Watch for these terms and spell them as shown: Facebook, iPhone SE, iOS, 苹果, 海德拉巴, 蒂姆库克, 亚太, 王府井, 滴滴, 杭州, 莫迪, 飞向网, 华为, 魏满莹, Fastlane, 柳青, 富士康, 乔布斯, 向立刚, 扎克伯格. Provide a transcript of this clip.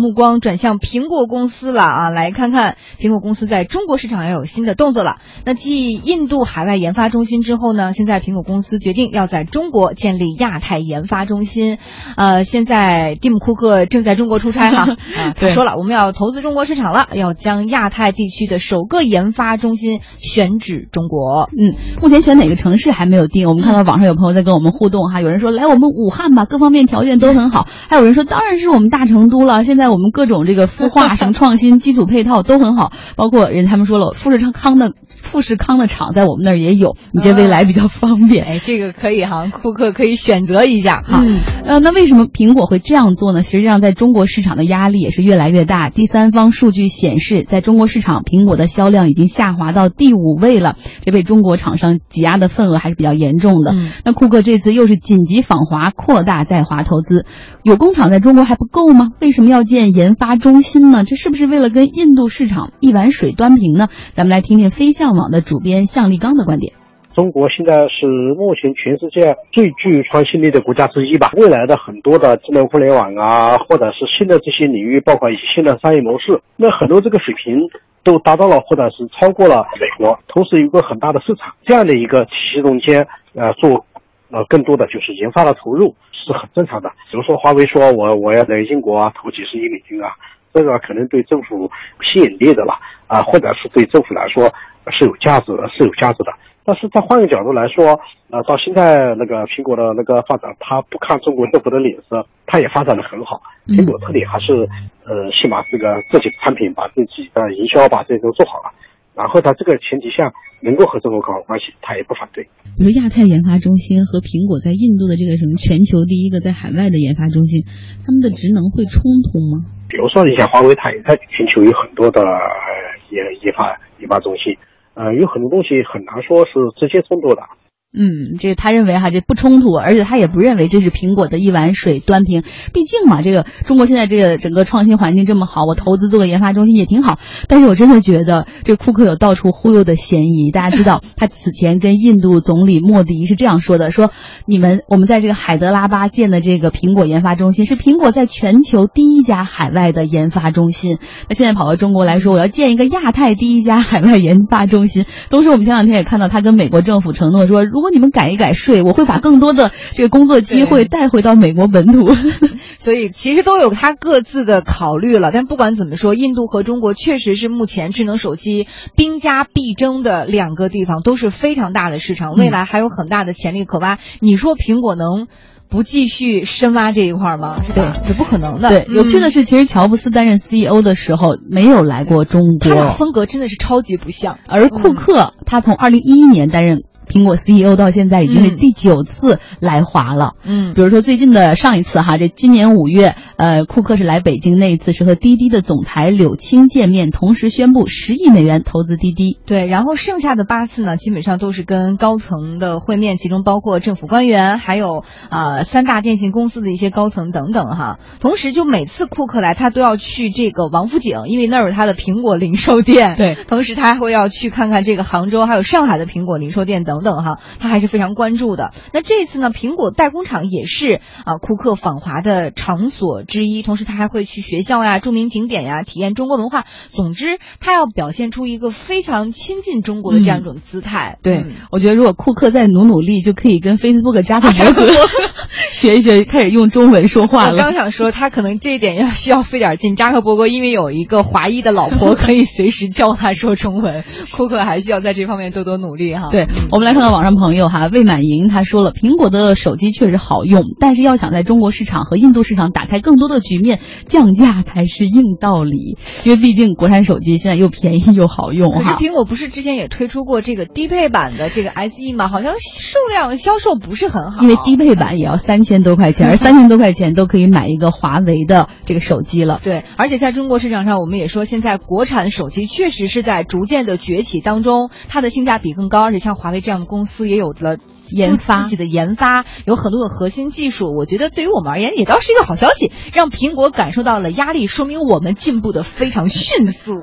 目光转向苹果公司了啊，来看看苹果公司在中国市场要有新的动作了。那继印度海外研发中心之后呢，现在苹果公司决定要在中国建立亚太研发中心。现在蒂姆库克正在中国出差哈，他说了我们要投资中国市场了，要将亚太地区的首个研发中心选址中国。目前选哪个城市还没有定，我们看到网上有朋友在跟我们互动哈，有人说来我们武汉吧，各方面条件都很好，还有人说当然是我们大成都了，现在我们各种这个孵化什么创新基础配套都很好，包括人他们说了富士康的厂在我们那儿也有，你觉得未来比较方便。这个可以哈，库克可以选择一下哈。那为什么苹果会这样做呢？实际上在中国市场的压力也是越来越大，第三方数据显示在中国市场苹果的销量已经下滑到第5位了，这被中国厂商挤压的份额还是比较严重的。那库克这次又是紧急访华，扩大在华投资，有工厂在中国还不够吗？为什么要建研发中心呢？这是不是为了跟印度市场一碗水端平呢？咱们来听听飞向网的主编向立刚的观点。中国现在是目前全世界最具创新力的国家之一吧。未来的很多的智能互联网啊，或者是新的这些领域，包括一些新的商业模式，那很多这个水平都达到了或者是超过了美国，同时有个很大的市场，这样的一个体系中间做更多的就是研发的投入是很正常的。比如说华为说我要在英国投几十亿美金啊，这个可能对政府吸引力的了啊，或者是对政府来说是有价值的。但是在换个角度来说，到现在那个苹果的那个发展，它不看中国政府的脸色，它也发展得很好。苹果这里还是先把这个自己的产品，把自己的营销，把这些都做好了。然后它这个前提下能够和中国搞好关系，它也不反对。比如亚太研发中心和苹果在印度的这个什么全球第一个在海外的研发中心，他们的职能会冲突吗？比如说你像华为，它也在全球有很多的研发中心，有很多东西很难说是直接冲突的。这他认为哈，这不冲突，而且他也不认为这是苹果的一碗水端平。毕竟嘛，这个中国现在这个整个创新环境这么好，我投资做个研发中心也挺好。但是我真的觉得这库克有到处忽悠的嫌疑。大家知道，他此前跟印度总理莫迪是这样说的：说我们在这个海德拉巴建的这个苹果研发中心，是苹果在全球第一家海外的研发中心。那现在跑到中国来说，我要建一个亚太第一家海外研发中心。同时，我们前两天也看到他跟美国政府承诺说，如果你们改一改税，我会把更多的这个工作机会带回到美国本土。所以其实都有他各自的考虑了，但不管怎么说，印度和中国确实是目前智能手机兵家必争的两个地方，都是非常大的市场，未来还有很大的潜力可挖。你说苹果能不继续深挖这一块吗？对，这不可能的。对，有趣的是，其实乔布斯担任 CEO 的时候没有来过中国，他的风格真的是超级不像。而库克他从2011年担任苹果 CEO 到现在已经是第9次来华了。比如说最近的上一次哈，这今年5月，库克是来北京，那一次是和滴滴的总裁柳青见面，同时宣布10亿美元投资滴滴。对，然后剩下的8次呢，基本上都是跟高层的会面，其中包括政府官员，还有3大电信公司的一些高层等等哈。同时，就每次库克来，他都要去这个王府井，因为那儿有他的苹果零售店。对，同时他还会要去看看这个杭州还有上海的苹果零售店等等哈，他还是非常关注的。那这次呢，苹果代工厂也是库克访华的场所之一，同时他还会去学校呀、著名景点呀，体验中国文化。总之，他要表现出一个非常亲近中国的这样一种姿态。我觉得如果库克再努力，就可以跟 Facebook 扎克伯格学一学，开始用中文说话了。我刚想说，他可能这一点要需要费点劲。扎克伯格因为有一个华裔的老婆，可以随时教他说中文，库克还需要在这方面多努力哈。对，我们来看到网上朋友哈，魏满莹他说了，苹果的手机确实好用，但是要想在中国市场和印度市场打开更多的局面，降价才是硬道理。因为毕竟国产手机现在又便宜又好用哈。可是苹果不是之前也推出过这个低配版的这个 SE 吗？好像数量销售不是很好，因为低配版也要3000多块钱，而3000多块钱都可以买一个华为的这个手机了。对，而且在中国市场上，我们也说现在国产手机确实是在逐渐的崛起当中，它的性价比更高，而且像华为这样的公司也有了自己的研发，有很多的核心技术。我觉得对于我们而言也倒是一个好消息，让苹果感受到了压力，说明我们进步的非常迅速。